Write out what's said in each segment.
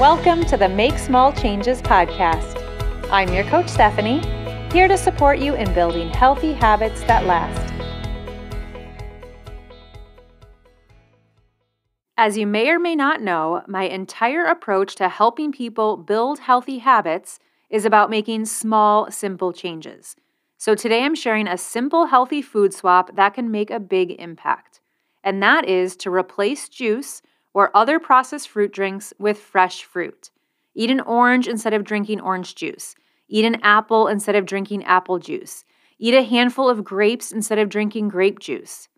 Welcome to the Make Small Changes Podcast. I'm your coach, Stephanie, here to support you in building healthy habits that last. As you may or may not know, my entire approach to helping people build healthy habits is about making small, simple changes. So today I'm sharing a simple, healthy food swap that can make a big impact. And that is to replace juice or other processed fruit drinks with fresh fruit. Eat an orange instead of drinking orange juice. Eat an apple instead of drinking apple juice. Eat a handful of grapes instead of drinking grape juice.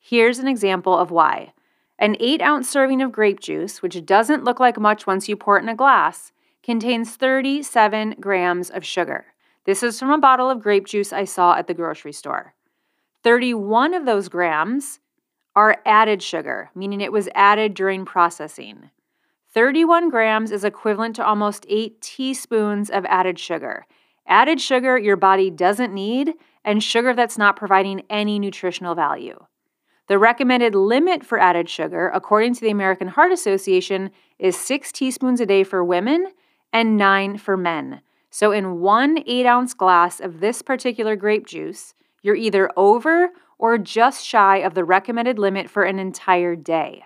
Here's an example of why. An 8-ounce serving of grape juice, which doesn't look like much once you pour it in a glass, contains 37 grams of sugar. This is from a bottle of grape juice I saw at the grocery store. 31 of those grams are added sugar, meaning it was added during processing. 31 grams is equivalent to almost 8 teaspoons of added sugar. Added sugar your body doesn't need, and sugar that's not providing any nutritional value. The recommended limit for added sugar, according to the American Heart Association, is 6 teaspoons a day for women and 9 for men. So in one 8-ounce glass of this particular grape juice, you're either over or just shy of the recommended limit for an entire day.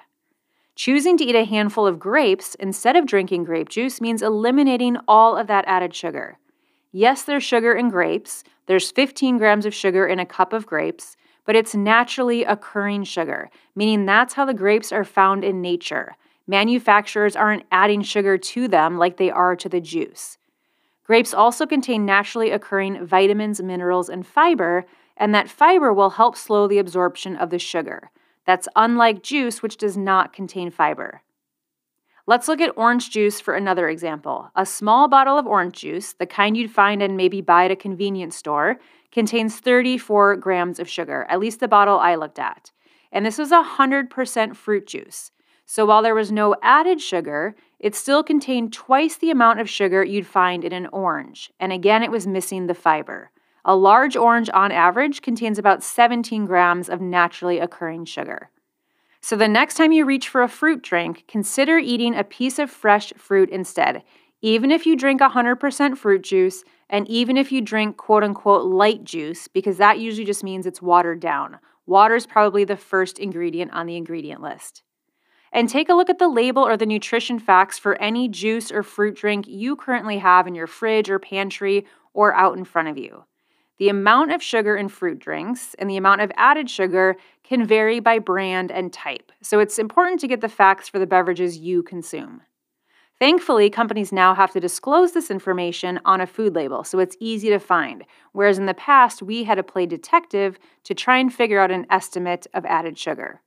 Choosing to eat a handful of grapes instead of drinking grape juice means eliminating all of that added sugar. Yes, there's sugar in grapes. There's 15 grams of sugar in a cup of grapes, but it's naturally occurring sugar, meaning that's how the grapes are found in nature. Manufacturers aren't adding sugar to them like they are to the juice. Grapes also contain naturally occurring vitamins, minerals, and fiber, and that fiber will help slow the absorption of the sugar. That's unlike juice, which does not contain fiber. Let's look at orange juice for another example. A small bottle of orange juice, the kind you'd find and maybe buy at a convenience store, contains 34 grams of sugar, at least the bottle I looked at. And this was 100% fruit juice. So while there was no added sugar, it still contained twice the amount of sugar you'd find in an orange. And again, it was missing the fiber. A large orange, on average, contains about 17 grams of naturally occurring sugar. So the next time you reach for a fruit drink, consider eating a piece of fresh fruit instead. Even if you drink 100% fruit juice, and even if you drink quote-unquote light juice, because that usually just means it's watered down. Water's probably the first ingredient on the ingredient list. And take a look at the label or the nutrition facts for any juice or fruit drink you currently have in your fridge or pantry or out in front of you. The amount of sugar in fruit drinks and the amount of added sugar can vary by brand and type, so it's important to get the facts for the beverages you consume. Thankfully, companies now have to disclose this information on a food label, so it's easy to find, whereas in the past, we had to play detective to try and figure out an estimate of added sugar.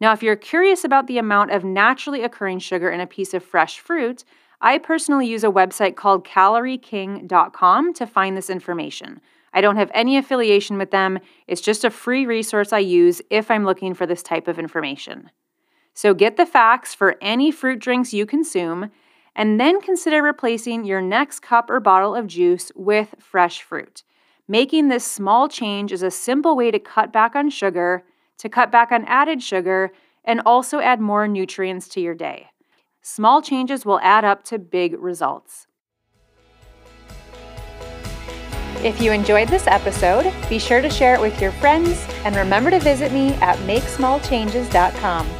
Now, if you're curious about the amount of naturally occurring sugar in a piece of fresh fruit, I personally use a website called calorieking.com to find this information. I don't have any affiliation with them. It's just a free resource I use if I'm looking for this type of information. So get the facts for any fruit drinks you consume, and then consider replacing your next cup or bottle of juice with fresh fruit. Making this small change is a simple way to cut back on sugar, to cut back on added sugar, and also add more nutrients to your day. Small changes will add up to big results. If you enjoyed this episode, be sure to share it with your friends, and remember to visit me at makesmallchanges.com.